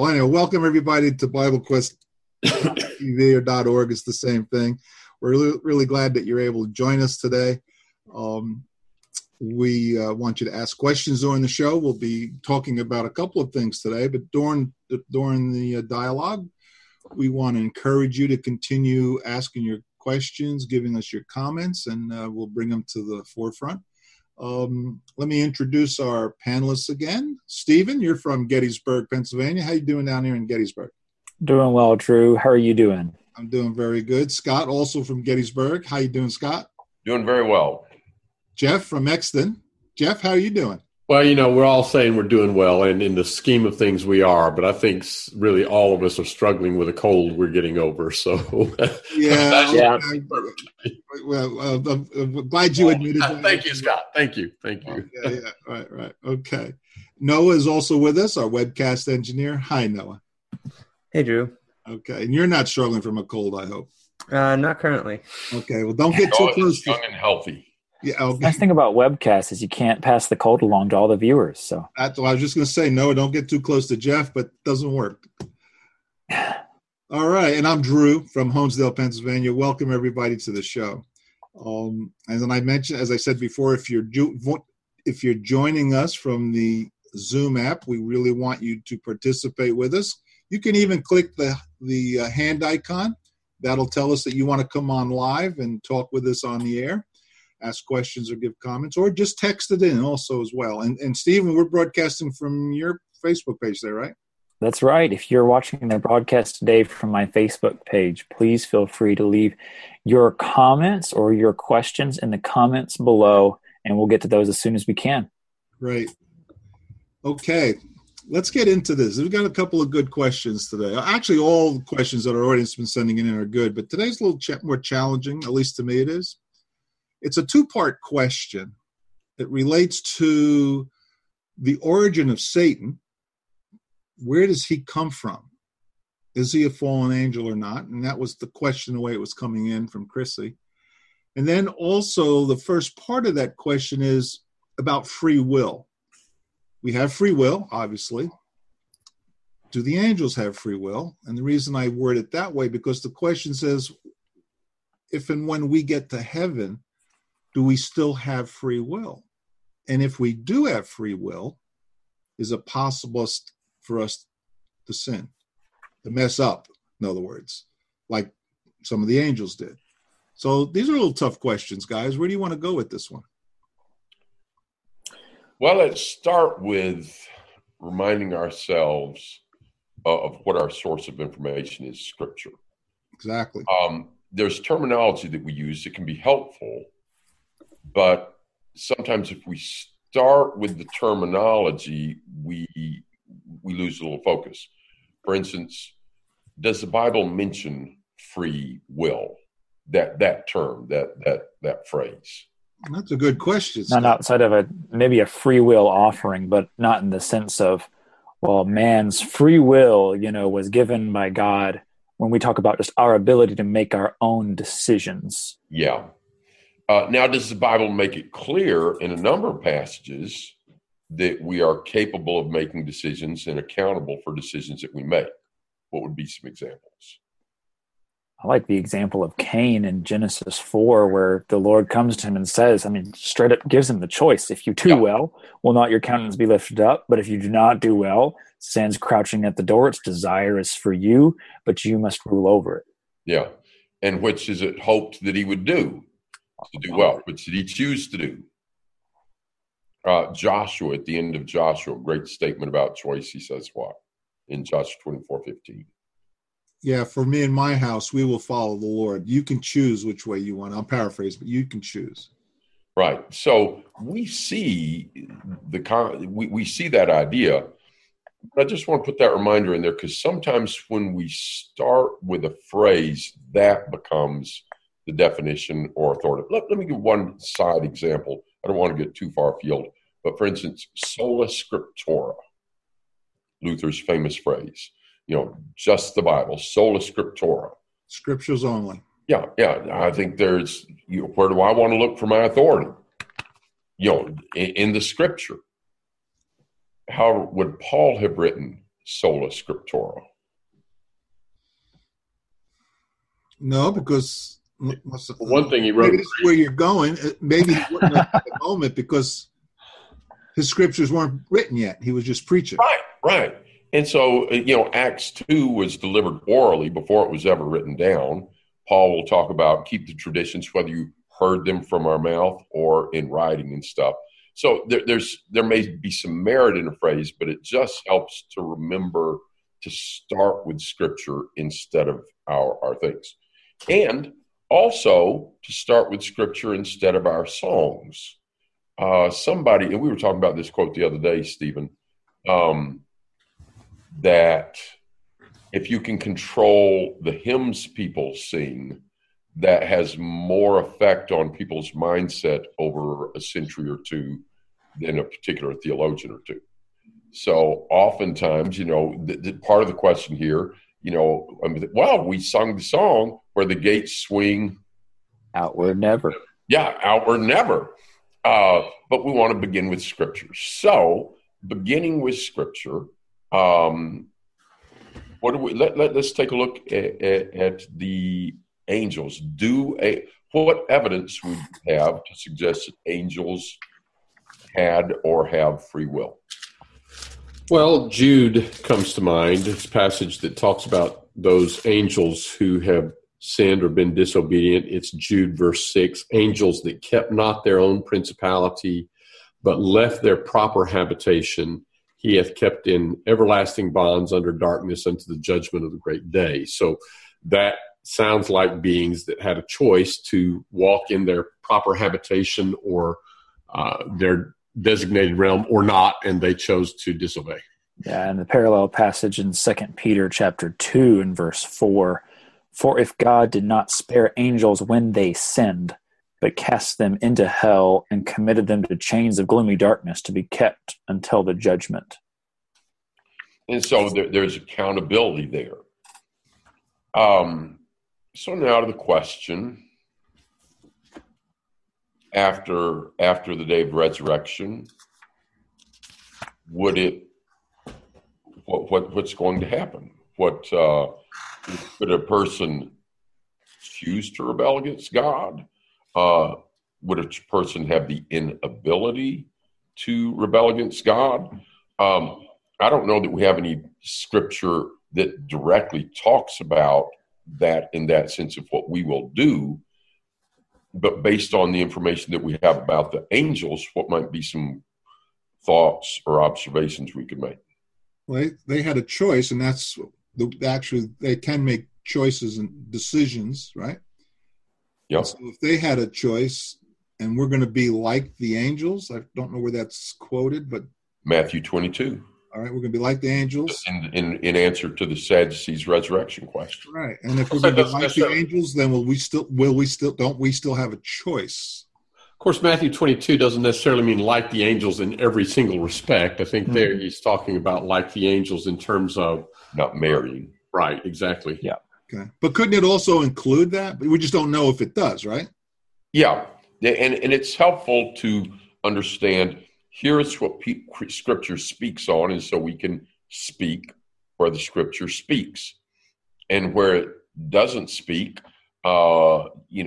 Well, anyway, welcome everybody to BibleQuestTV.org. It's the same thing. We're really glad that you're able to join us today. We want you to ask questions during the show. We'll be talking about a couple of things today, but during the dialogue, we want to encourage you to continue asking your questions, giving us your comments, and we'll bring them to the forefront. Let me introduce our panelists again. Stephen, you're from Gettysburg, Pennsylvania. How you doing down here in Gettysburg? Doing well, Drew. How are you doing? I'm doing very good. Scott, also from Gettysburg. How you doing, Scott? Doing very well. Jeff from Exton. Jeff, how are you doing? Well, you know, we're all saying we're doing well, and in the scheme of things, we are. But I think really all of us are struggling with a cold we're getting over. So, yeah. Well, I'm glad you admitted that. Thank you, Scott. Thank you. Yeah. Right. Okay. Noah is also with us, our webcast engineer. Hi, Noah. Hey, Drew. Okay, and you're not struggling from a cold, I hope. Not currently. Okay. Well, don't get too close. Young and healthy. Yeah, okay. The nice thing about webcasts is you can't pass the cold along to all the viewers. So that's what I was just going to say. No, don't get too close to Jeff, but it doesn't work. All right. And I'm Drew from Homesdale, Pennsylvania. Welcome everybody to the show. And then I mentioned, as I said before, if you're joining us from the Zoom app, we really want you to participate with us. You can even click the hand icon. That'll tell us that you want to come on live and talk with us on the air. Ask questions or give comments, or just text it in also as well. And Stephen, we're broadcasting from your Facebook page there, right? That's right. If you're watching the broadcast today from my Facebook page, please feel free to leave your comments or your questions in the comments below, and we'll get to those as soon as we can. Great. Okay, let's get into this. We've got a couple of good questions today. Actually, all the questions that our audience has been sending in are good, but today's a little more challenging, at least to me it is. It's a two-part question. It relates to the origin of Satan. Where does he come from? Is he a fallen angel or not? And that was the question, the way it was coming in from Chrissy. And then also the first part of that question is about free will. We have free will, obviously. Do the angels have free will? And the reason I word it that way, because the question says, if and when we get to heaven, do we still have free will? And if we do have free will, is it possible for us to sin, to mess up, in other words, like some of the angels did? So these are a little tough questions, guys. Where do you want to go with this one? Well, let's start with reminding ourselves of what our source of information is, Scripture. Exactly. There's terminology that we use that can be helpful. But sometimes if we start with the terminology, we lose a little focus. For instance, does the Bible mention free will? That term, that phrase? That's a good question. Not outside of maybe a free will offering, but not in the sense of, well, man's free will, was given by God, when we talk about just our ability to make our own decisions. Yeah. Now, does the Bible make it clear in a number of passages that we are capable of making decisions and accountable for decisions that we make? What would be some examples? I like the example of Cain in Genesis 4, where the Lord comes to him and says, straight up gives him the choice. If you do well, will not your countenance be lifted up? But if you do not do well, sin's crouching at the door. Its desire is for you, but you must rule over it. Yeah. And which is it hoped that he would do? To do well, which did he choose to do? Joshua, at the end of Joshua, great statement about choice. He says what? In Joshua 24:15. Yeah, for me and my house, we will follow the Lord. You can choose which way you want. I'll paraphrase, but you can choose. Right. So we see we see that idea. But I just want to put that reminder in there because sometimes when we start with a phrase, that becomes the definition or authority. Let me give one side example. I don't want to get too far afield, but for instance, sola scriptura, Luther's famous phrase, just the Bible, sola scriptura. Scriptures only. Yeah. I think there's, where do I want to look for my authority? In the Scripture. How would Paul have written sola scriptura? No, because one thing he wrote. Maybe this is where you're going. Maybe he wouldn't have at the moment because his scriptures weren't written yet. He was just preaching. Right, right. And so, you know, Acts 2 was delivered orally before it was ever written down. Paul will talk about keep the traditions, whether you heard them from our mouth or in writing and stuff. So there may be some merit in a phrase, but it just helps to remember to start with Scripture instead of our things. And also to start with Scripture instead of our songs. Somebody, and we were talking about this quote the other day, Stephen, that if you can control the hymns people sing, that has more effect on people's mindset over a century or two than a particular theologian or two. So oftentimes, you know, the part of the question here, you know, well, we sung the song where the gates swing. Outward never. Yeah, outward never. But we want to begin with Scripture. So beginning with Scripture, let's take a look at the angels. What evidence would you have to suggest that angels had or have free will? Well, Jude comes to mind. It's a passage that talks about those angels who have sinned or been disobedient. It's Jude verse 6, angels that kept not their own principality, but left their proper habitation. He hath kept in everlasting bonds under darkness unto the judgment of the great day. So that sounds like beings that had a choice to walk in their proper habitation or their designated realm or not, and they chose to disobey. Yeah, and the parallel passage in 2 Peter chapter 2 and verse 4, for if God did not spare angels when they sinned, but cast them into hell and committed them to chains of gloomy darkness to be kept until the judgment. And so there's accountability there. So now to the question, after the day of resurrection, what's going to happen? Could a person choose to rebel against God? Would a person have the inability to rebel against God? I don't know that we have any scripture that directly talks about that in that sense of what we will do. But based on the information that we have about the angels, what might be some thoughts or observations we could make? Well, they had a choice, and that's actually they can make choices and decisions, right? Yeah. So if they had a choice, and we're going to be like the angels, I don't know where that's quoted, but Matthew 22. All right, we're going to be like the angels. In answer to the Sadducees' resurrection question, right? And if we're going to be like the angels, then don't we still have a choice? Of course, Matthew 22 doesn't necessarily mean like the angels in every single respect. I think there he's talking about like the angels in terms of not marrying. Right? Exactly. Yeah. Okay, but couldn't it also include that? But we just don't know if it does, right? Yeah, and it's helpful to understand. Here is what Scripture speaks on, and so we can speak where the Scripture speaks. And where it doesn't speak, we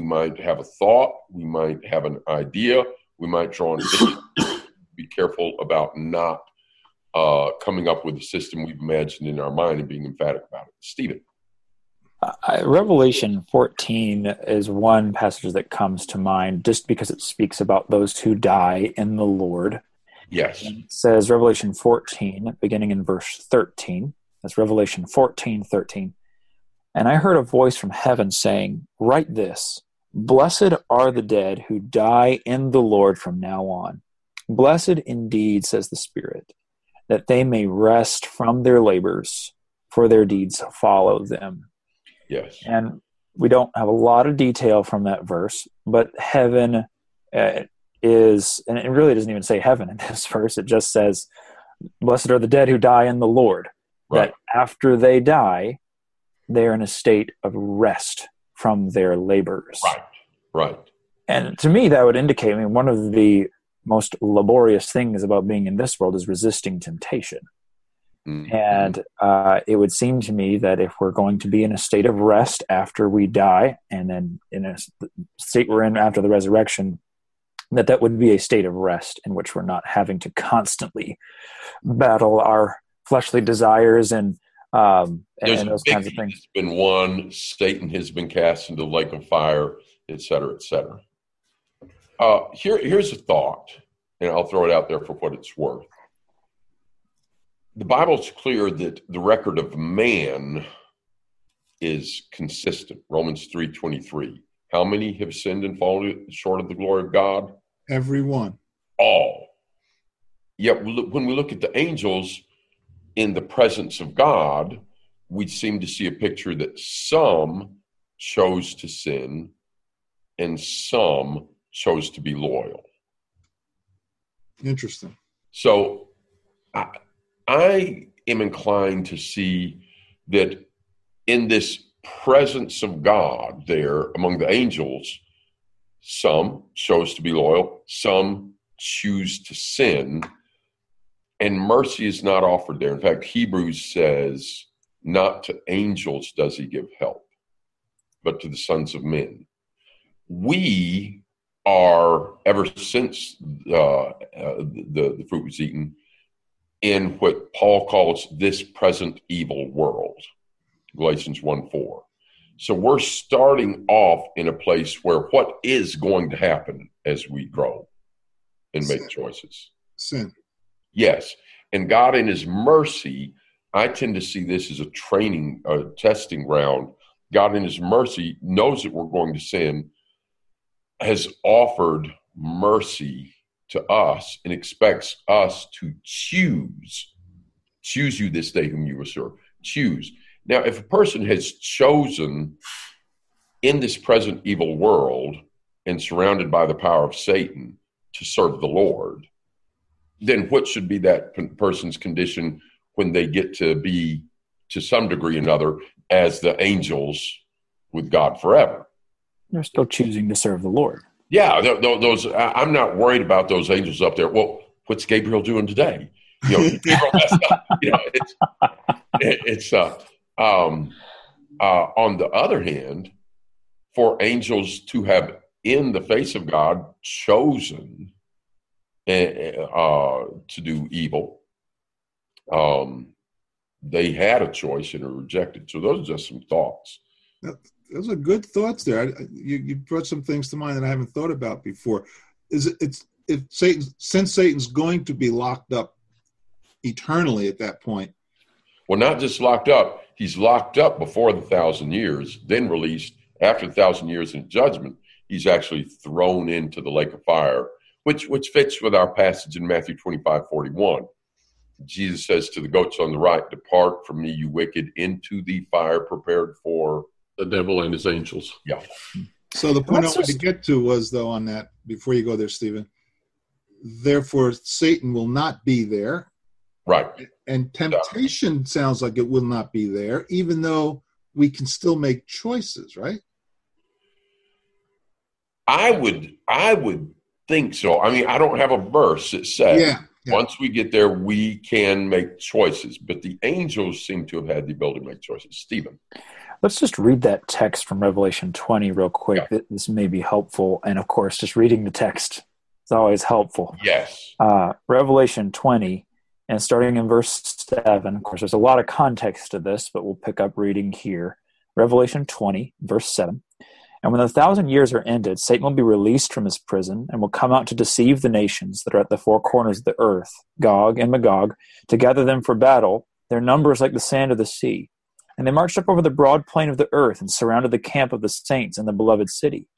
might have a thought, we might have an idea, we might draw on a be careful about not coming up with a system we've imagined in our mind and being emphatic about it. Stephen. Revelation 14 is one passage that comes to mind just because it speaks about those who die in the Lord. Yes. And it says Revelation 14, beginning in verse 13. That's Revelation 14:13. And I heard a voice from heaven saying, write this, blessed are the dead who die in the Lord from now on. Blessed indeed, says the Spirit, that they may rest from their labors, for their deeds follow them. Yes. And we don't have a lot of detail from that verse, but heaven is, and it really doesn't even say heaven in this verse. It just says, blessed are the dead who die in the Lord, right. That after they die, they're in a state of rest from their labors. Right, right. And to me, that would indicate, one of the most laborious things about being in this world is resisting temptation. Mm-hmm. And it would seem to me that if we're going to be in a state of rest after we die, and then in a state we're in after the resurrection, that would be a state of rest in which we're not having to constantly battle our fleshly desires and those kinds of things. Has been won, Satan has been cast into the lake of fire, et cetera, et cetera. Here's a thought, and I'll throw it out there for what it's worth. The Bible's clear that the record of man is consistent. Romans 3:23. How many have sinned and fallen short of the glory of God? Everyone. All. Yet when we look at the angels in the presence of God, we seem to see a picture that some chose to sin and some chose to be loyal. Interesting. So I am inclined to see that in this presence of God there among the angels, some chose to be loyal, some choose to sin, and mercy is not offered there. In fact, Hebrews says, not to angels does he give help, but to the sons of men. We are, ever since the fruit was eaten, in what Paul calls this present evil world, Galatians 1:4. So we're starting off in a place where what is going to happen as we grow and make choices? Sin. Yes. And God in his mercy, I tend to see this as a training, a testing ground. God in his mercy knows that we're going to sin, has offered mercy to us and expects us to choose you this day whom you will serve. Choose. Now, if a person has chosen in this present evil world and surrounded by the power of Satan to serve the Lord, then what should be that person's condition when they get to be, to some degree or another, as the angels with God forever? They're still choosing to serve the Lord. Yeah, those. I'm not worried about those angels up there. Well, what's Gabriel doing today? You know, Gabriel messed up. You know, on the other hand, for angels to have, in the face of God, chosen to do evil, they had a choice and are rejected. So those are just some thoughts. Those are good thoughts there. You brought some things to mind that I haven't thought about before. Since Satan's going to be locked up eternally at that point. Well, not just locked up. He's locked up before the 1,000 years, then released after the 1,000 years in judgment. He's actually thrown into the lake of fire, which fits with our passage in Matthew 25:41. Jesus says to the goats on the right, "Depart from me, you wicked, into the fire prepared for the devil and his angels." Yeah. So the point I wanted to get to was, though, on that, before you go there, Stephen, therefore Satan will not be there. Right. And temptation sounds like it will not be there, even though we can still make choices, right? I would think so. I mean, I don't have a verse that says once we get there, we can make choices. But the angels seem to have had the ability to make choices. Stephen. Let's just read that text from Revelation 20 real quick. Yeah. This may be helpful. And, of course, just reading the text is always helpful. Yes. Revelation 20, and starting in verse 7, of course, there's a lot of context to this, but we'll pick up reading here. Revelation 20, verse 7. "And when the 1,000 years are ended, Satan will be released from his prison and will come out to deceive the nations that are at the four corners of the earth, Gog and Magog, to gather them for battle, their numbers like the sand of the sea. And they marched up over the broad plain of the earth and surrounded the camp of the saints and the beloved city.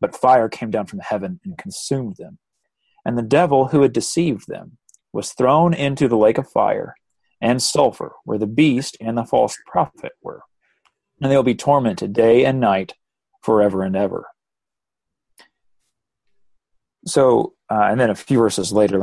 But fire came down from heaven and consumed them. And the devil who had deceived them was thrown into the lake of fire and sulfur, where the beast and the false prophet were. And they will be tormented day and night forever and ever." So, and then a few verses later,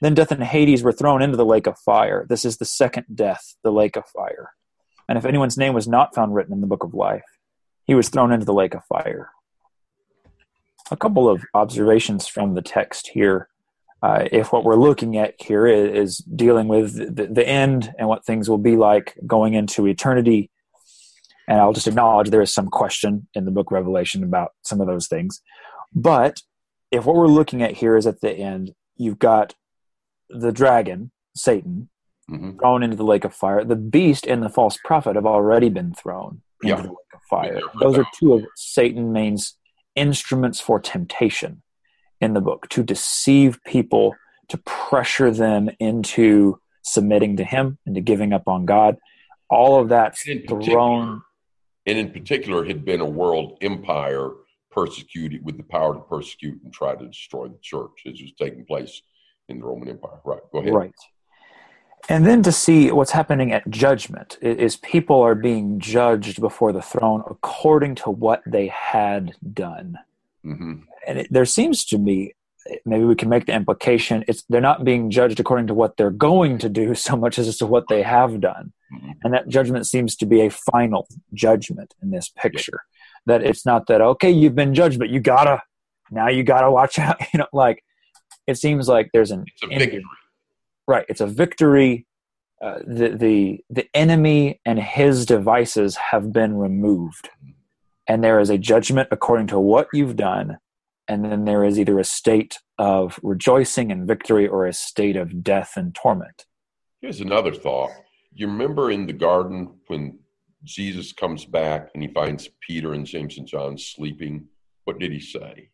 Then death and Hades were thrown into the lake of fire. This is the second death, the lake of fire. And if anyone's name was not found written in the book of life, he was thrown into the lake of fire. A couple of observations from the text here. If what we're looking at here is dealing with the end and what things will be like going into eternity, and I'll just acknowledge there is some question in the book of Revelation about some of those things. But if what we're looking at here is at the end, you've got the dragon, Satan, thrown into the lake of fire. The beast and the false prophet have already been thrown into the lake of fire. Those are two of Satan's main instruments for temptation in the book, to deceive people, to pressure them into submitting to him and to giving up on God. All of that's thrown. And in particular, had been a world empire persecuted with the power to persecute and try to destroy the church, as was taking place in the Roman Empire. Right. Go ahead. Right. And then to see what's happening at judgment is people are being judged before the throne according to what they had done. Mm-hmm. And there seems to me, maybe we can make the implication, they're not being judged according to what they're going to do so much as to what they have done. Mm-hmm. And that judgment seems to be a final judgment in this picture. Yeah. That it's not that, okay, you've been judged, but now you gotta watch out. It seems like it's a victory. Right. It's a victory. The enemy and his devices have been removed. And there is a judgment according to what you've done. And then there is either a state of rejoicing and victory or a state of death and torment. Here's another thought. You remember in the garden when Jesus comes back and he finds Peter and James and John sleeping? What did he say?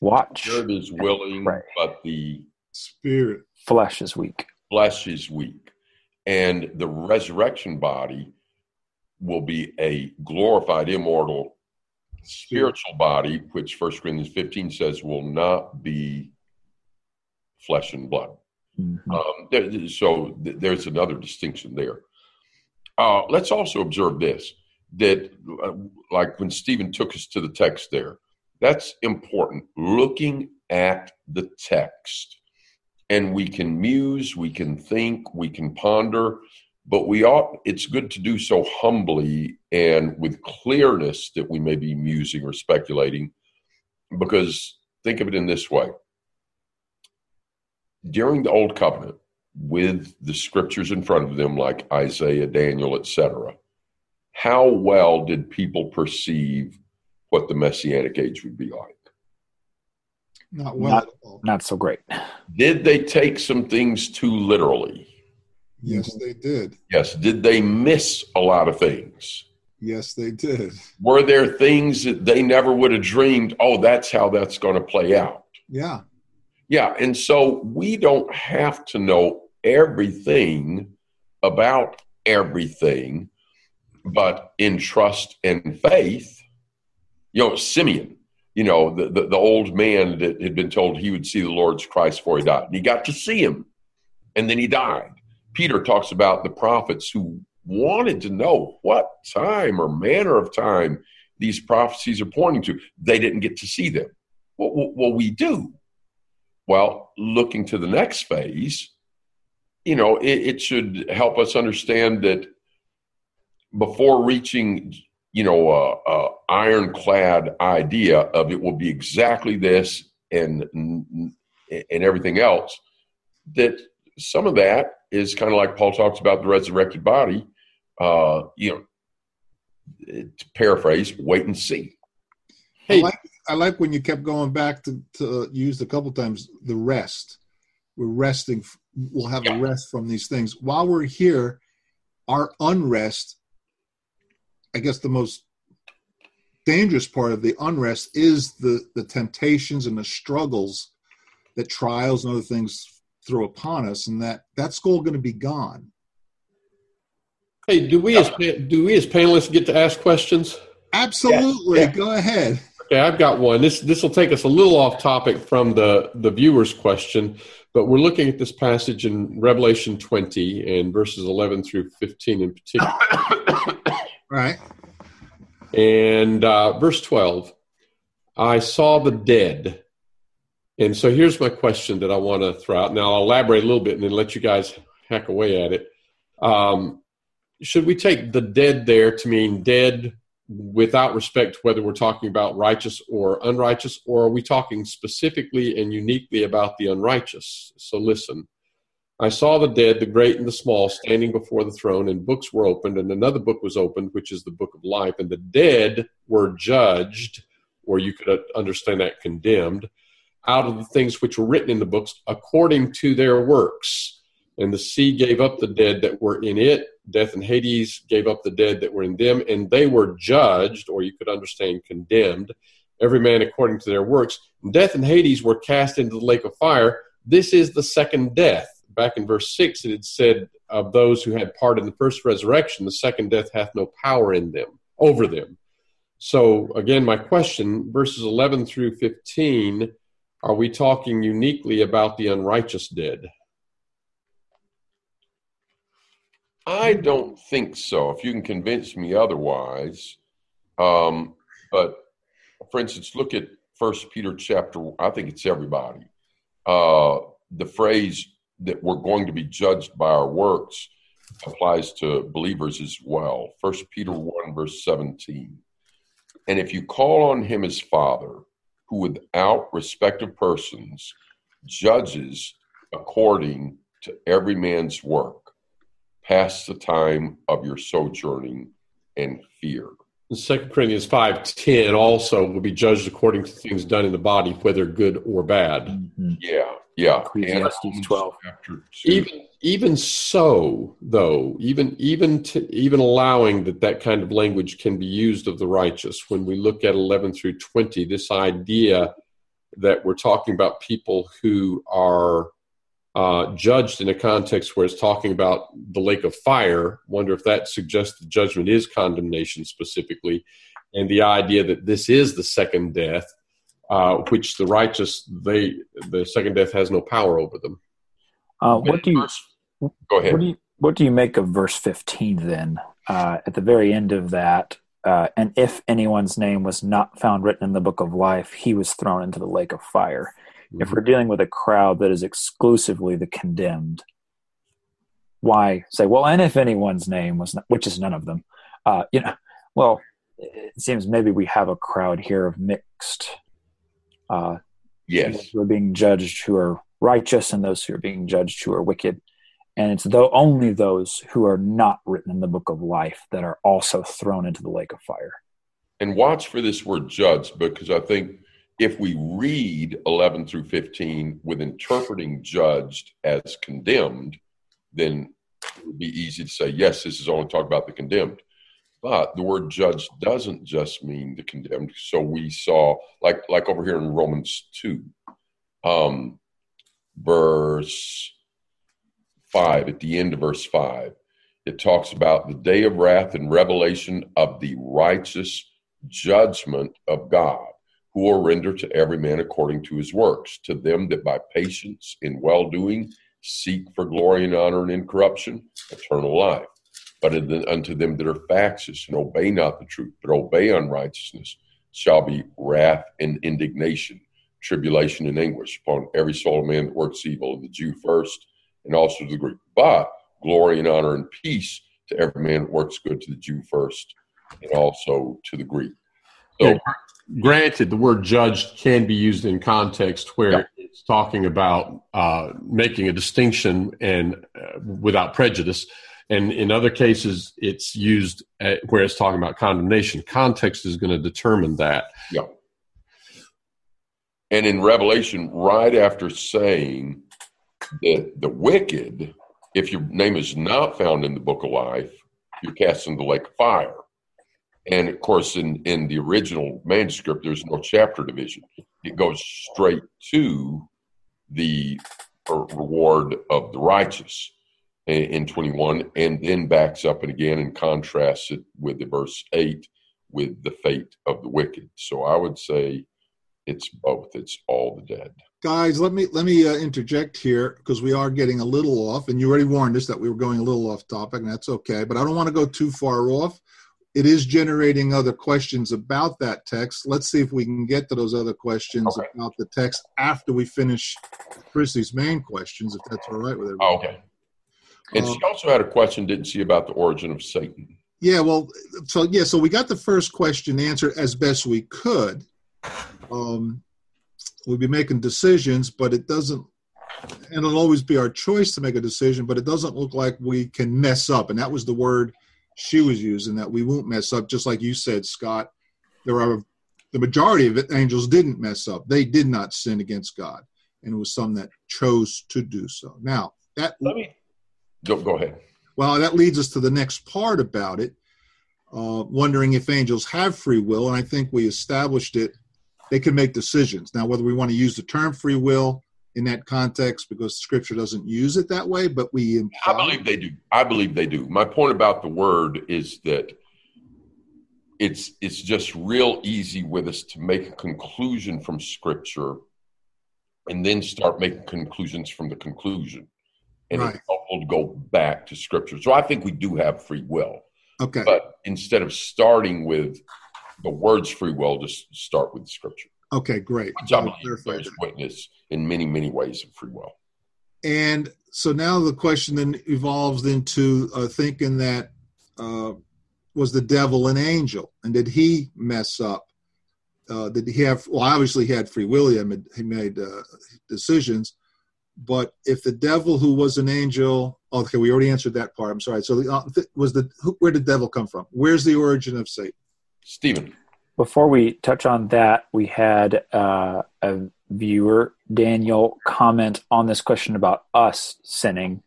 Watch. The spirit is willing, but the spirit. Flesh is weak. Flesh is weak. And the resurrection body will be a glorified, immortal, spiritual body, which First Corinthians 15 says will not be flesh and blood. Mm-hmm. There's another distinction there. Let's also observe this, that like when Stephen took us to the text there, that's important, looking at the text. And we can muse, we can think, we can ponder, but it's good to do so humbly and with clearness that we may be musing or speculating, because think of it in this way. During the Old Covenant, with the scriptures in front of them, like Isaiah, Daniel, etc., how well did people perceive what the Messianic age would be like? Not well. Not so great. Did they take some things too literally? Yes, they did. Yes. Did they miss a lot of things? Yes, they did. Were there things that they never would have dreamed, that's how that's going to play out? Yeah. Yeah. And so we don't have to know everything about everything, but in trust and faith, Simeon, the old man that had been told he would see the Lord's Christ before he died. And he got to see him, and then he died. Peter talks about the prophets who wanted to know what time or manner of time these prophecies are pointing to. They didn't get to see them. Well, we do. Well, looking to the next phase, it should help us understand that before reaching, a ironclad idea of it will be exactly this and everything else, that some of that is kind of like Paul talks about the resurrected body, to paraphrase, wait and see. Hey. I like when you kept going back to use a couple times, the rest. We're resting. We'll have a rest from these things. While we're here, our unrest, I guess the most dangerous part of the unrest is the temptations and the struggles that trials and other things throw upon us, and that's all going to be gone. Hey, do we as panelists get to ask questions? Absolutely. Yeah. Go ahead. Okay, I've got one. This will take us a little off topic from the viewer's question, But we're looking at this passage in Revelation 20 and verses 11 through 15 in particular. Right. And verse 12, I saw the dead. And so here's my question that I want to throw out. Now, I'll elaborate a little bit and then let you guys hack away at it. Should we take the dead there to mean dead without respect to whether we're talking about righteous or unrighteous, or are we talking specifically and uniquely about the unrighteous? So listen, I saw the dead, the great and the small, standing before the throne, and books were opened, and another book was opened, which is the book of life, and the dead were judged, or you could understand that condemned, out of the things which were written in the books according to their works. And the sea gave up the dead that were in it. Death and Hades gave up the dead that were in them, and they were judged, or you could understand condemned, every man according to their works. And death and Hades were cast into the lake of fire. This is the second death. Back in verse 6, it had said, of those who had part in the first resurrection, the second death hath no power in them, over them. So, again, my question, verses 11 through 15, are we talking uniquely about the unrighteous dead? I don't think so, if you can convince me otherwise. But, for instance, look at First Peter chapter, I think it's everybody. The phrase that we're going to be judged by our works applies to believers as well. First Peter 1, verse 17. And if you call on him as Father, who without respect of persons judges according to every man's work, past the time of your sojourning and fear. 2 Corinthians 5:10 also will be judged according to things done in the body, whether good or bad. Mm-hmm. Yeah. And 12. Even allowing that kind of language can be used of the righteous, when we look at 11 through 20, this idea that we're talking about people who are judged in a context where it's talking about the lake of fire, wonder if that suggests the judgment is condemnation specifically, and the idea that this is the second death, which the righteous, the second death has no power over them. Go ahead. What do you make of verse 15 then? At the very end of that, and if anyone's name was not found written in the book of life, he was thrown into the lake of fire. If we're dealing with a crowd that is exclusively the condemned, why say, well, and if anyone's name was not, which is none of them, well, it seems maybe we have a crowd here of mixed. Yes. Those who are being judged who are righteous and those who are being judged who are wicked. And it's only those who are not written in the book of life that are also thrown into the lake of fire. And watch for this word judged, because I think if we read 11 through 15 with interpreting judged as condemned, then it would be easy to say, yes, this is only talking about the condemned. But the word judged doesn't just mean the condemned. So we saw, like over here in Romans 2, verse 5, at the end of verse 5, it talks about the day of wrath and revelation of the righteous judgment of God, who will render to every man according to his works, to them that by patience in well-doing seek for glory and honor and incorruption, eternal life. But unto them that are factious and obey not the truth, but obey unrighteousness, shall be wrath and indignation, tribulation and anguish upon every soul of man that works evil, and the Jew first, and also the Greek. But glory and honor and peace to every man that works good, to the Jew first, and also to the Greek. So, granted, the word judged can be used in context where it's talking about making a distinction and without prejudice. And in other cases, it's used where it's talking about condemnation. Context is going to determine that. Yeah. And in Revelation, right after saying that the wicked, if your name is not found in the book of life, you're cast into the lake of fire. And, of course, in the original manuscript, there's no chapter division. It goes straight to the reward of the righteous in 21, and then backs up and again and contrasts it with the verse 8 with the fate of the wicked. So I would say it's both. It's all the dead. Guys, let me interject here, because we are getting a little off, and you already warned us that we were going a little off topic, and that's okay, but I don't want to go too far off. It is generating other questions about that text. Let's see if we can get to those other questions about the text after we finish Chrissy's main questions, if that's all right with everybody. Oh, okay. And she also had a question, didn't she, about the origin of Satan? Yeah, well, so we got the first question answered as best we could. We'll be making decisions, but it doesn't, and it'll always be our choice to make a decision, but it doesn't look like we can mess up. And that was the word she was using, that we won't mess up. Just like you said, Scott, the majority of angels didn't mess up. They did not sin against God, and it was some that chose to do so. Now, go ahead. Well, that leads us to the next part about it, wondering if angels have free will, and I think we established it. They can make decisions. Now, whether we want to use the term free will in that context, because Scripture doesn't use it that way, but we imply. I believe they do. My point about the word is that it's just real easy with us to make a conclusion from Scripture and then start making conclusions from the conclusion. And It's helpful to go back to Scripture. So I think we do have free will. Okay. But instead of starting with the words free will, just start with the Scripture. Okay, great. Which I believe bears witness in many, many ways of free will. And so now the question then evolves into thinking that was the devil an angel? And did he mess up? Did he have, well, obviously he had free will. He made decisions. But if the devil who was an angel, okay, we already answered that part. I'm sorry. So where did the devil come from? Where's the origin of Satan? Stephen. Before we touch on that, we had a viewer, Daniel, comment on this question about us sinning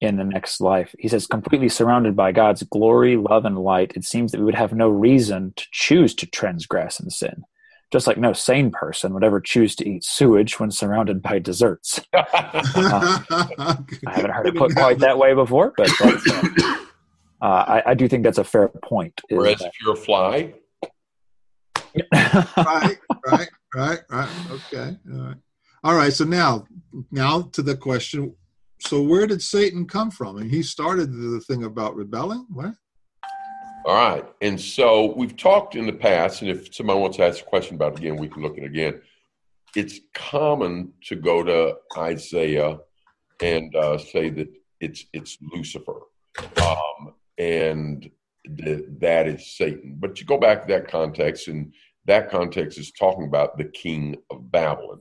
in the next life. He says, completely surrounded by God's glory, love, and light, it seems that we would have no reason to choose to transgress and sin. Just like no sane person would ever choose to eat sewage when surrounded by desserts. I haven't heard it put quite that way before, but I do think that's a fair point. Whereas if you're a fly. Right. Okay. All right. So now to the question. So where did Satan come from? And he started the thing about rebelling. What? All right. And so we've talked in the past, and if somebody wants to ask a question about it again, we can look at it again. It's common to go to Isaiah and say that it's Lucifer. That is Satan. But you go back to that context, and that context is talking about the king of Babylon.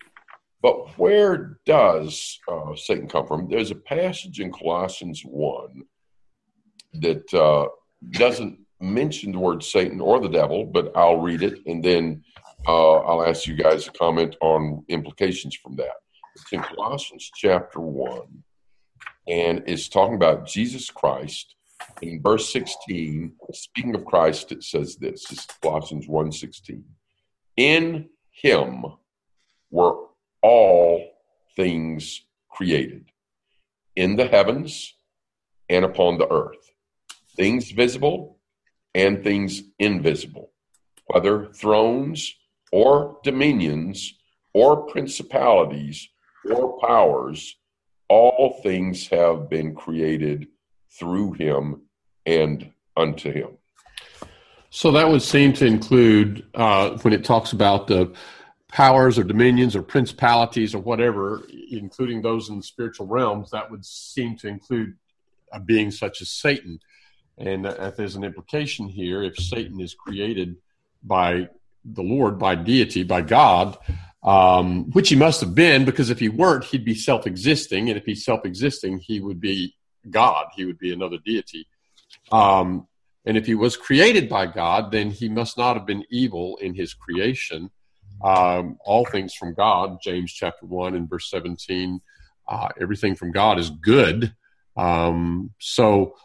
But where does Satan come from? There's a passage in Colossians 1 that doesn't mention the word Satan or the devil, but I'll read it, and then I'll ask you guys to comment on implications from that. It's in Colossians chapter 1, and it's talking about Jesus Christ. In verse 16, speaking of Christ, it says this. This is Colossians 1:16. In him were all things created, in the heavens and upon the earth, things visible and things invisible, whether thrones or dominions or principalities or powers, all things have been created through him and unto him. So that would seem to include, when it talks about the powers or dominions or principalities or whatever, including those in the spiritual realms, that would seem to include a being such as Satan. And if there's an implication here, if Satan is created by the Lord, by deity, by God, which he must have been, because if he weren't, he'd be self-existing. And if he's self-existing, he would be God, he would be another deity. And if he was created by God, then he must not have been evil in his creation. All things from God, James chapter 1 and verse 17, everything from God is good. So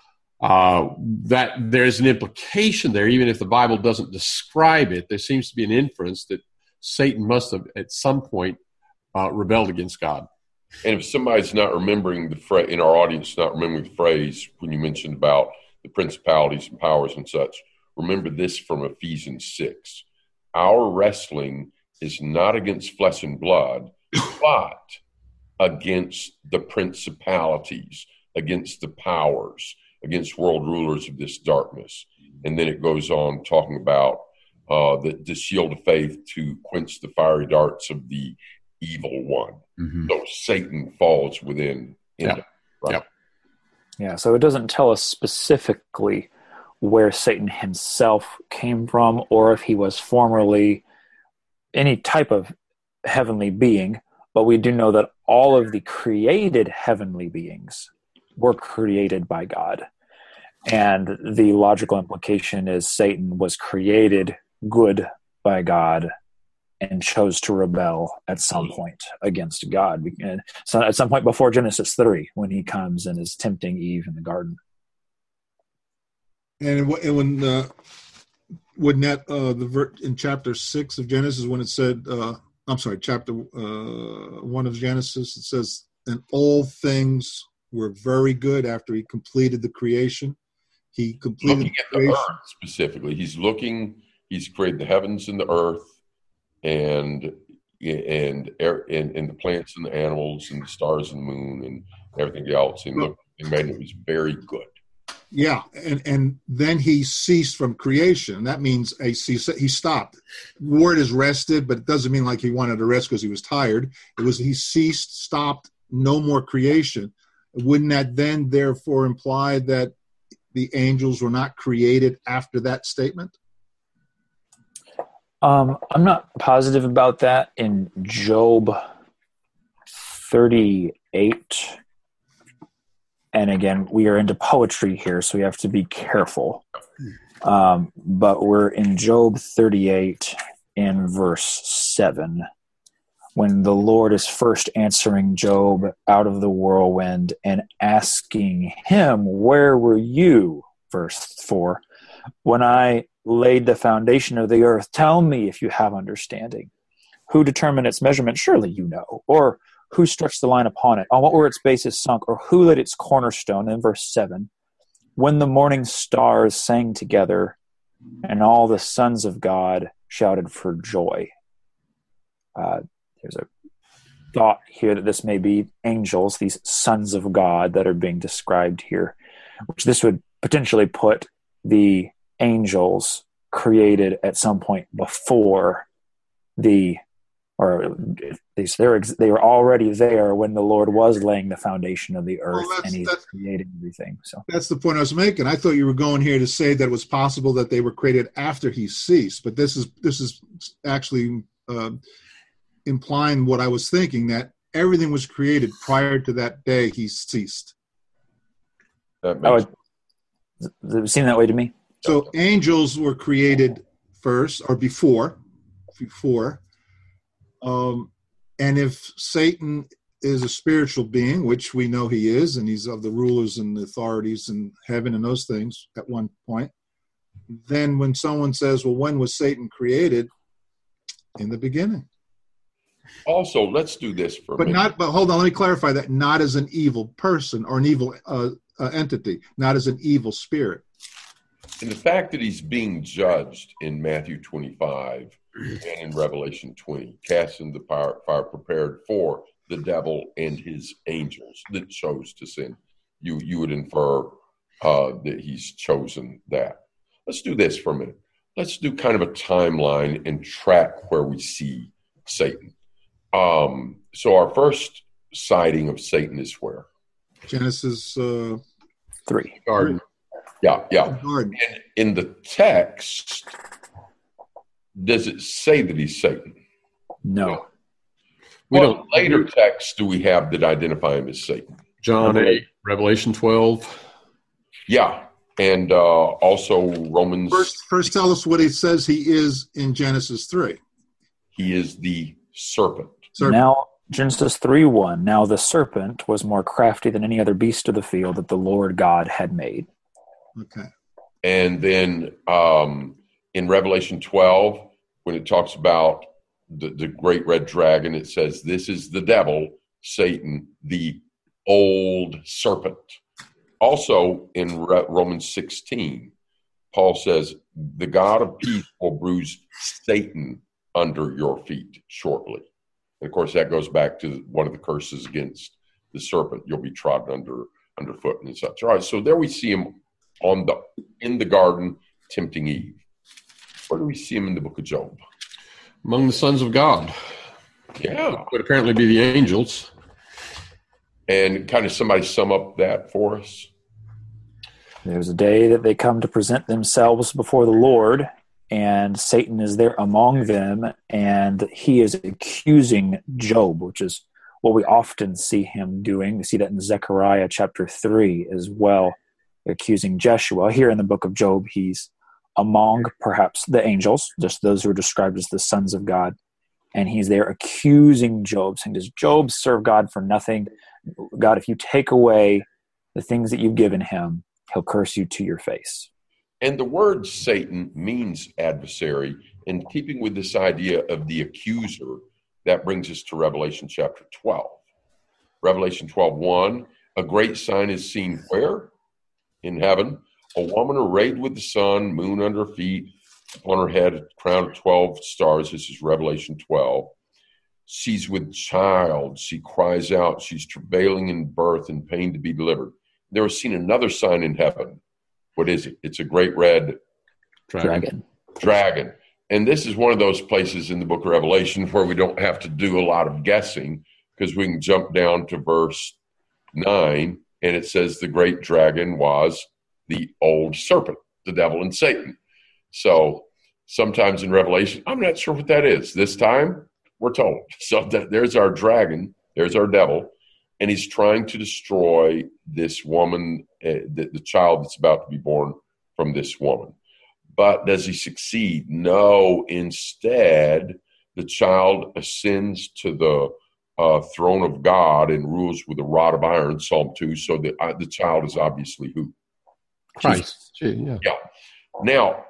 that there's an implication there, even if the Bible doesn't describe it, there seems to be an inference that Satan must have at some point rebelled against God. And if somebody's not remembering the phrase in our audience, not remembering the phrase when you mentioned about the principalities and powers and such, remember this from Ephesians 6. Our wrestling is not against flesh and blood, fought against the principalities, against the powers, against world rulers of this darkness. And then it goes on talking about the shield of faith to quench the fiery darts of the evil one. Mm-hmm. So Satan falls within. Yeah. Right? Yep. Yeah. So it doesn't tell us specifically where Satan himself came from, or if he was formerly any type of heavenly being, but we do know that all of the created heavenly beings were created by God. And the logical implication is Satan was created good by God and chose to rebel at some point against God. And so at some point before Genesis 3, when he comes and is tempting Eve in the garden. And in chapter 6 of Genesis, when it said, chapter 1 of Genesis, it says, and all things were very good after he completed the creation. He completed looking at the earth specifically. He's created the heavens and the earth and the plants and the animals and the stars and the moon and everything else. And look, he made it was very good. Yeah, and then he ceased from creation. That means he stopped. The word is rested, but it doesn't mean like he wanted to rest because he was tired. It was he ceased, stopped, no more creation. Wouldn't that then therefore imply that the angels were not created after that statement? I'm not positive about that. In Job 38, and again, we are into poetry here, so we have to be careful. But we're in Job 38 and verse 7, when the Lord is first answering Job out of the whirlwind and asking him, where were you, verse 4, when I laid the foundation of the earth? Tell me if you have understanding. Who determined its measurement? Surely you know. Or who stretched the line upon it? On what were its bases sunk? Or who laid its cornerstone? In verse 7, when the morning stars sang together and all the sons of God shouted for joy. There's a thought here that this may be angels, these sons of God that are being described here, which this would potentially put the angels created at some point before they were already there when the Lord was laying the foundation of the earth and he's creating everything. So that's the point I was making. I thought you were going here to say that it was possible that they were created after he ceased, but this is actually implying what I was thinking, that everything was created prior to that day he ceased. It seemed that way to me. So angels were created first or before. And if Satan is a spiritual being, which we know he is, and he's of the rulers and the authorities in heaven and those things at one point, then when someone says, well, when was Satan created? In the beginning. Also, let's do this for a minute. But hold on, let me clarify that. Not as an evil person or an evil entity, not as an evil spirit. And the fact that he's being judged in Matthew 25 and in Revelation 20, cast into the fire prepared for the devil and his angels that chose to sin. You would infer that he's chosen that. Let's do this for a minute. Let's do kind of a timeline and track where we see Satan. So our first sighting of Satan is where? Genesis 3. Garden. Yeah. And in the text, does it say that he's Satan? No. What later texts do we have that identify him as Satan? John 8, Revelation 12. Yeah, and also Romans. First tell us what it says he is in Genesis 3. He is the serpent. Now, Genesis 3:1. Now the serpent was more crafty than any other beast of the field that the Lord God had made. Okay. And then in Revelation 12, when it talks about the great red dragon, it says, this is the devil, Satan, the old serpent. Also in Romans 16, Paul says, the God of peace will bruise Satan under your feet shortly. And of course, that goes back to one of the curses against the serpent. You'll be trodden underfoot and such. All right, so there we see him in the garden tempting Eve. Where do we see him in the book of Job? Among the sons of God. Yeah. It would apparently be the angels. And kind of somebody sum up that for us. There's a day that they come to present themselves before the Lord, and Satan is there among them, and he is accusing Job, which is what we often see him doing. We see that in Zechariah chapter 3 as well, accusing Joshua. Here in the book of Job, he's among perhaps the angels, just those who are described as the sons of God. And he's there accusing Job, saying, does Job serve God for nothing? God, if you take away the things that you've given him, he'll curse you to your face. And the word Satan means adversary. In keeping with this idea of the accuser, that brings us to Revelation chapter 12. Revelation 12:1, a great sign is seen where? In heaven. A woman arrayed with the sun, moon under her feet, upon her head a crown of 12 stars. This is Revelation 12. She's with child. She cries out. She's travailing in birth and pain to be delivered. There was seen another sign in heaven. What is it? It's a great red dragon. And this is one of those places in the book of Revelation where we don't have to do a lot of guessing, because we can jump down to verse 9, and it says the great dragon was the old serpent, the devil and Satan. So sometimes in Revelation, I'm not sure what that is. This time, we're told. So that there's our dragon, there's our devil, and he's trying to destroy this woman, the child that's about to be born from this woman. But does he succeed? No. Instead, the child ascends to the throne of God and rules with a rod of iron, Psalm 2, so that the child is obviously who? Christ. Jesus. Yeah. Now,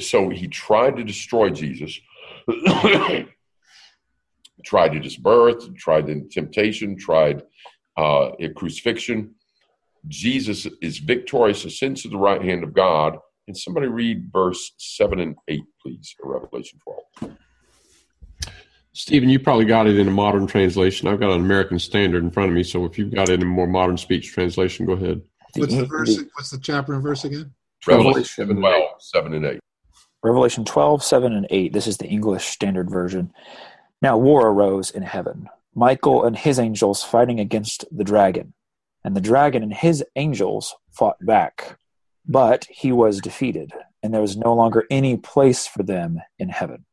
so he tried to destroy Jesus, tried at his birth, tried in temptation, tried at crucifixion. Jesus is victorious, ascends to the right hand of God. And somebody read verse 7 and 8, please, in Revelation 12. Stephen, you probably got it in a modern translation. I've got an American Standard in front of me, so if you've got it in a more modern speech translation, go ahead. What's the chapter and verse again? Revelation 12, 7 and 8. Revelation 12, 7 and 8. This is the English Standard Version. Now war arose in heaven, Michael and his angels fighting against the dragon. And the dragon and his angels fought back, but he was defeated, and there was no longer any place for them in heaven.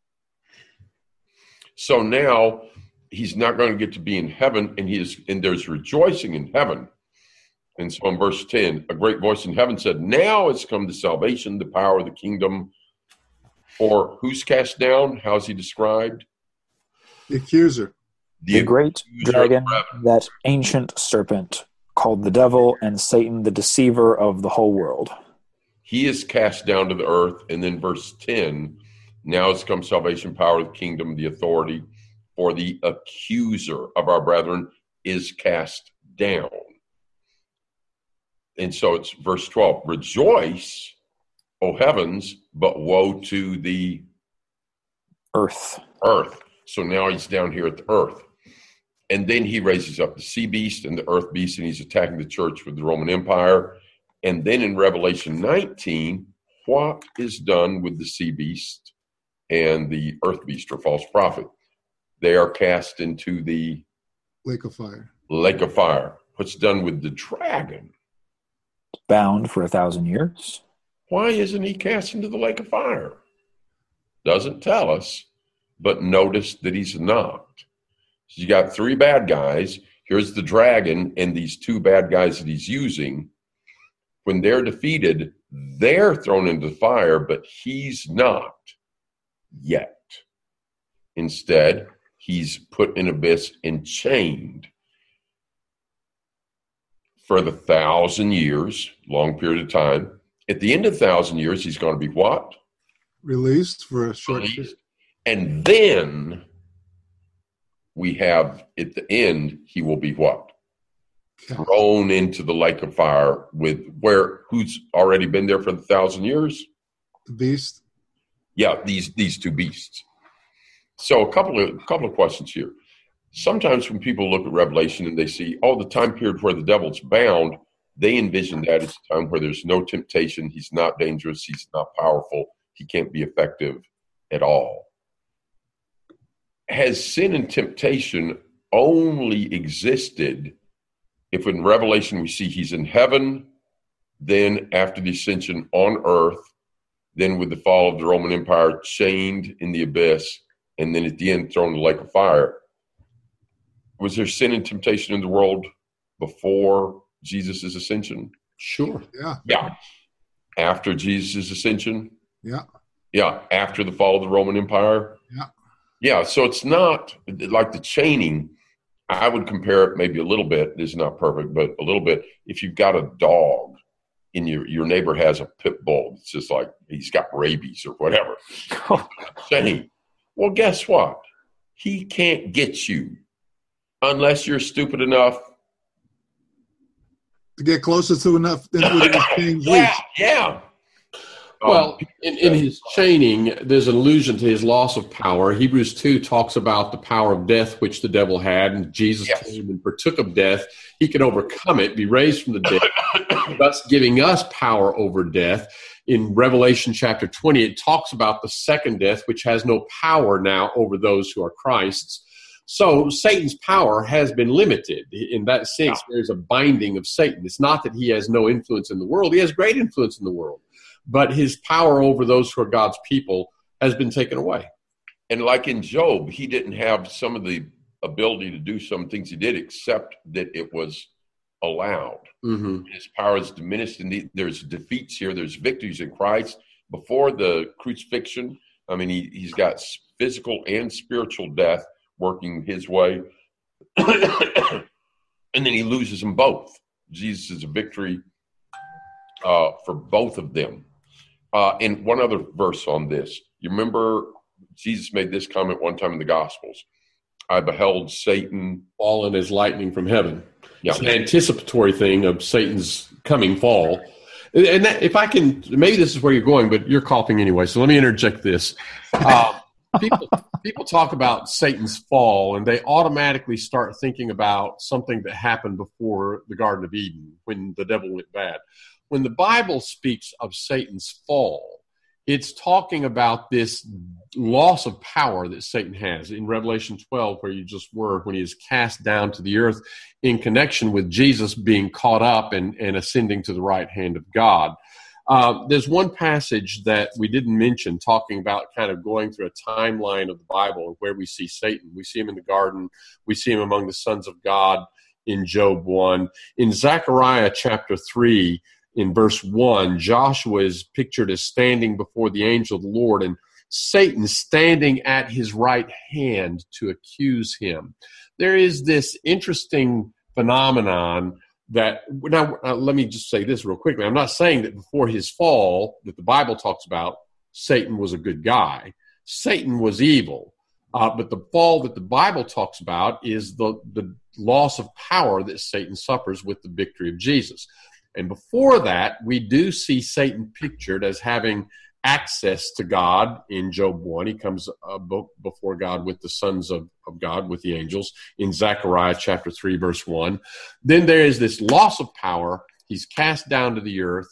So now he's not going to get to be in heaven, and there's rejoicing in heaven. And so in verse 10, a great voice in heaven said, now has come the salvation, the power of the kingdom. Or who's cast down? How is he described? The accuser. The great dragon, that ancient serpent called the devil and Satan, the deceiver of the whole world. He is cast down to the earth. And then verse 10, now has come salvation, power of the kingdom, the authority, for the accuser of our brethren is cast down. And so it's verse 12, rejoice, O heavens, but woe to the earth. So now he's down here at the earth. And then he raises up the sea beast and the earth beast, and he's attacking the church with the Roman Empire. And then in Revelation 19, what is done with the sea beast and the earth beast or false prophet? They are cast into the lake of fire. What's done with the dragon? Bound for 1,000 years. Why isn't he cast into the lake of fire? Doesn't tell us, but notice that he's not. So you got three bad guys. Here's the dragon and these two bad guys that he's using. When they're defeated, they're thrown into the fire, but he's not yet. Instead, he's put in an abyss and chained for the 1,000 years, long period of time. At the end of 1,000 years, he's going to be what? Released for a short period. And then we have, at the end, he will be what? Thrown into the lake of fire who's already been there for the 1,000 years? The beast. Yeah, these two beasts. So a couple of questions here. Sometimes when people look at Revelation and they see, oh, the time period where the devil's bound, they envision that as a time where there's no temptation, he's not dangerous, he's not powerful, he can't be effective at all. Has sin and temptation only existed if in Revelation we see he's in heaven, then after the ascension on earth, then with the fall of the Roman Empire, chained in the abyss, and then at the end thrown in the lake of fire? Was there sin and temptation in the world before Jesus' ascension? Sure. Yeah. Yeah. After Jesus' ascension? Yeah. Yeah. After the fall of the Roman Empire? Yeah. Yeah. So it's not like the chaining. I would compare it maybe a little bit. This is not perfect, but a little bit. If you've got a dog and your neighbor has a pit bull, it's just like he's got rabies or whatever. Chain. Well, guess what? He can't get you unless you're stupid enough to get closer to enough. Yeah, yeah. Well, in his chaining, there's an allusion to his loss of power. Hebrews 2 talks about the power of death, which the devil had, and Jesus came and partook of death. He could overcome it, be raised from the dead, thus giving us power over death. In Revelation chapter 20, it talks about the second death, which has no power now over those who are Christ's. So Satan's power has been limited. In that sense, there's a binding of Satan. It's not that he has no influence in the world. He has great influence in the world. But his power over those who are God's people has been taken away. And like in Job, he didn't have some of the ability to do some things he did, except that it was allowed. Mm-hmm. His power is diminished, and there's defeats here. There's victories in Christ. Before the crucifixion, I mean, he's got physical and spiritual death working his way. And then he loses them both. Jesus is a victory for both of them. And one other verse on this. You remember Jesus made this comment one time in the Gospels. I beheld Satan fallen as lightning from heaven. Yeah. It's an anticipatory thing of Satan's coming fall. And that, if I can, maybe this is where you're going, but you're coughing anyway. So let me interject this. People talk about Satan's fall, and they automatically start thinking about something that happened before the Garden of Eden when the devil went bad. When the Bible speaks of Satan's fall, it's talking about this loss of power that Satan has. In Revelation 12, where you just were, when he is cast down to the earth in connection with Jesus being caught up and ascending to the right hand of God. There's one passage that we didn't mention talking about kind of going through a timeline of the Bible of where we see Satan. We see him in the garden. We see him among the sons of God in Job 1. In Zechariah chapter 3, in verse 1, Joshua is pictured as standing before the angel of the Lord, and Satan standing at his right hand to accuse him. There is this interesting phenomenon that, now let me just say this real quickly. I'm not saying that before his fall that the Bible talks about, Satan was a good guy. Satan was evil. But the fall that the Bible talks about is the loss of power that Satan suffers with the victory of Jesus. And before that, we do see Satan pictured as having access to God in Job 1. He comes before God with the sons of God, with the angels, in Zechariah chapter 3, verse 1. Then there is this loss of power. He's cast down to the earth.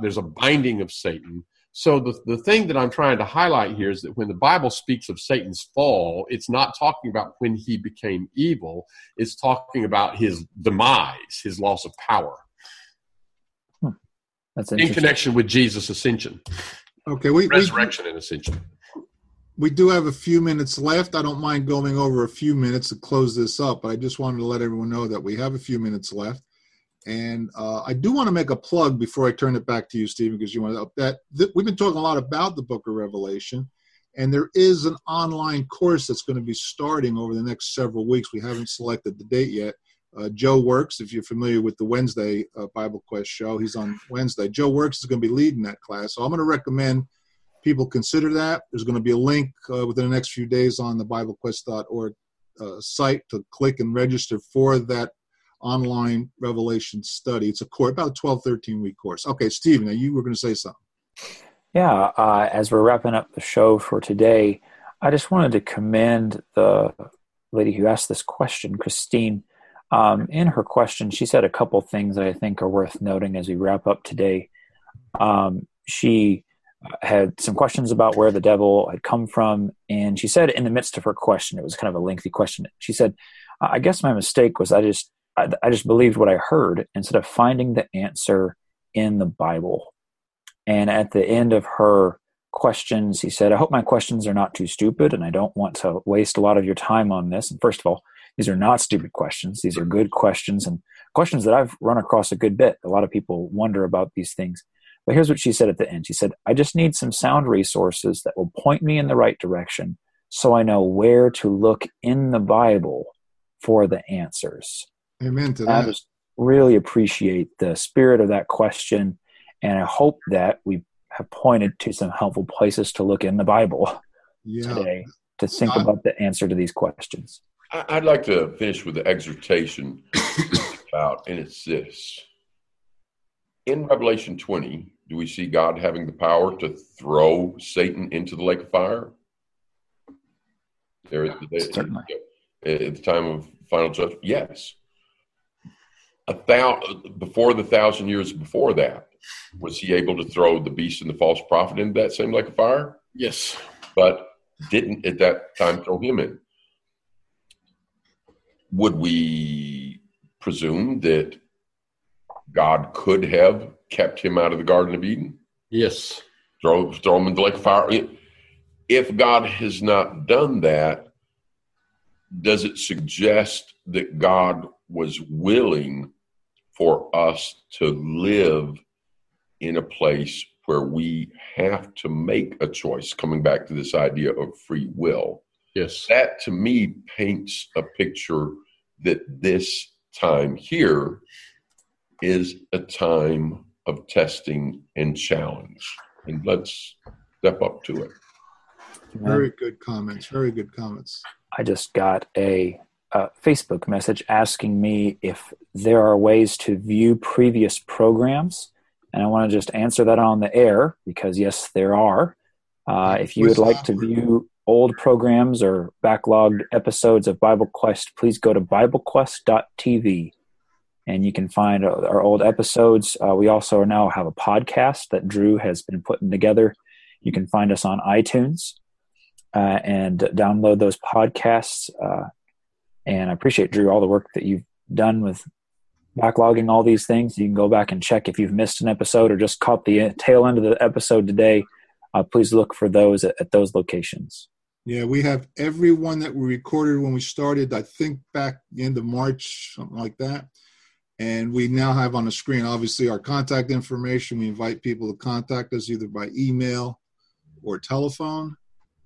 There's a binding of Satan. So the thing that I'm trying to highlight here is that when the Bible speaks of Satan's fall, it's not talking about when he became evil. It's talking about his demise, his loss of power. That's in connection with Jesus' ascension. Okay, resurrection and ascension. We do have a few minutes left. I don't mind going over a few minutes to close this up, but I just wanted to let everyone know that we have a few minutes left. And I do want to make a plug before I turn it back to you, Stephen, because you want to, we've been talking a lot about the Book of Revelation, and there is an online course that's going to be starting over the next several weeks. We haven't selected the date yet. Joe Works, if you're familiar with the Wednesday Bible Quest show, he's on Wednesday. Joe Works is going to be leading that class. So I'm going to recommend people consider that. There's going to be a link within the next few days on the BibleQuest.org site to click and register for that online Revelation study. It's a course, about a 12, 13-week course. Okay, Stephen, now you were going to say something. Yeah, as we're wrapping up the show for today, I just wanted to commend the lady who asked this question, Christine. In her question, she said a couple things that I think are worth noting as we wrap up today. She had some questions about where the devil had come from, and she said in the midst of her question, it was kind of a lengthy question, she said, I guess my mistake was I just believed what I heard instead of finding the answer in the Bible. And at the end of her questions, he said, I hope my questions are not too stupid, and I don't want to waste a lot of your time on this. And first of all, these are not stupid questions. These are good questions, and questions that I've run across a good bit. A lot of people wonder about these things. But here's what she said at the end. She said, I just need some sound resources that will point me in the right direction so I know where to look in the Bible for the answers. Amen to that. I just really appreciate the spirit of that question, and I hope that we have pointed to some helpful places to look in the Bible today to think about the answer to these questions. I'd like to finish with the exhortation about, and it's this. In Revelation 20, do we see God having the power to throw Satan into the lake of fire? There is certainly. At the time of final judgment, yes. Before the 1,000 years before that, was he able to throw the beast and the false prophet into that same lake of fire? Yes. But didn't at that time throw him in. Would we presume that God could have kept him out of the Garden of Eden? Yes. Throw him in the lake of fire? If God has not done that, does it suggest that God was willing for us to live in a place where we have to make a choice, coming back to this idea of free will? Yes. That, to me, paints a picture that this time here is a time of testing and challenge. And let's step up to it. Very good comments. Very good comments. I just got a Facebook message asking me if there are ways to view previous programs. And I want to just answer that on the air, because yes, there are. If you would like to view old programs or backlogged episodes of Bible Quest, please go to BibleQuest.tv. And you can find our old episodes. We also now have a podcast that Drew has been putting together. You can find us on iTunes and download those podcasts. And I appreciate, Drew, all the work that you've done with backlogging all these things. You can go back and check if you've missed an episode or just caught the tail end of the episode today. Please look for those at those locations. Yeah, we have every one that we recorded when we started, I think back the end of March, something like that. And we now have on the screen, obviously, our contact information. We invite people to contact us either by email or telephone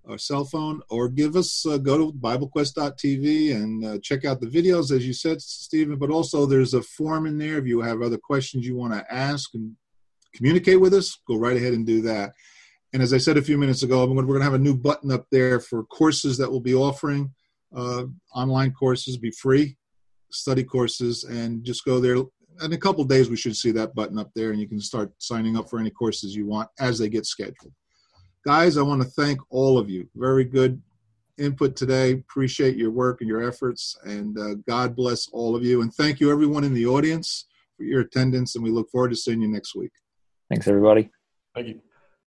or cell phone, or give us, go to BibleQuest.tv and check out the videos, as you said, Stephen. But also there's a form in there. If you have other questions you want to ask and communicate with us, go right ahead and do that. And as I said a few minutes ago, we're going to have a new button up there for courses that we'll be offering. Online courses, be free, study courses, and just go there. In a couple of days, we should see that button up there, and you can start signing up for any courses you want as they get scheduled. Guys, I want to thank all of you. Very good input today. Appreciate your work and your efforts, and God bless all of you. And thank you, everyone in the audience, for your attendance, and we look forward to seeing you next week. Thanks, everybody. Thank you.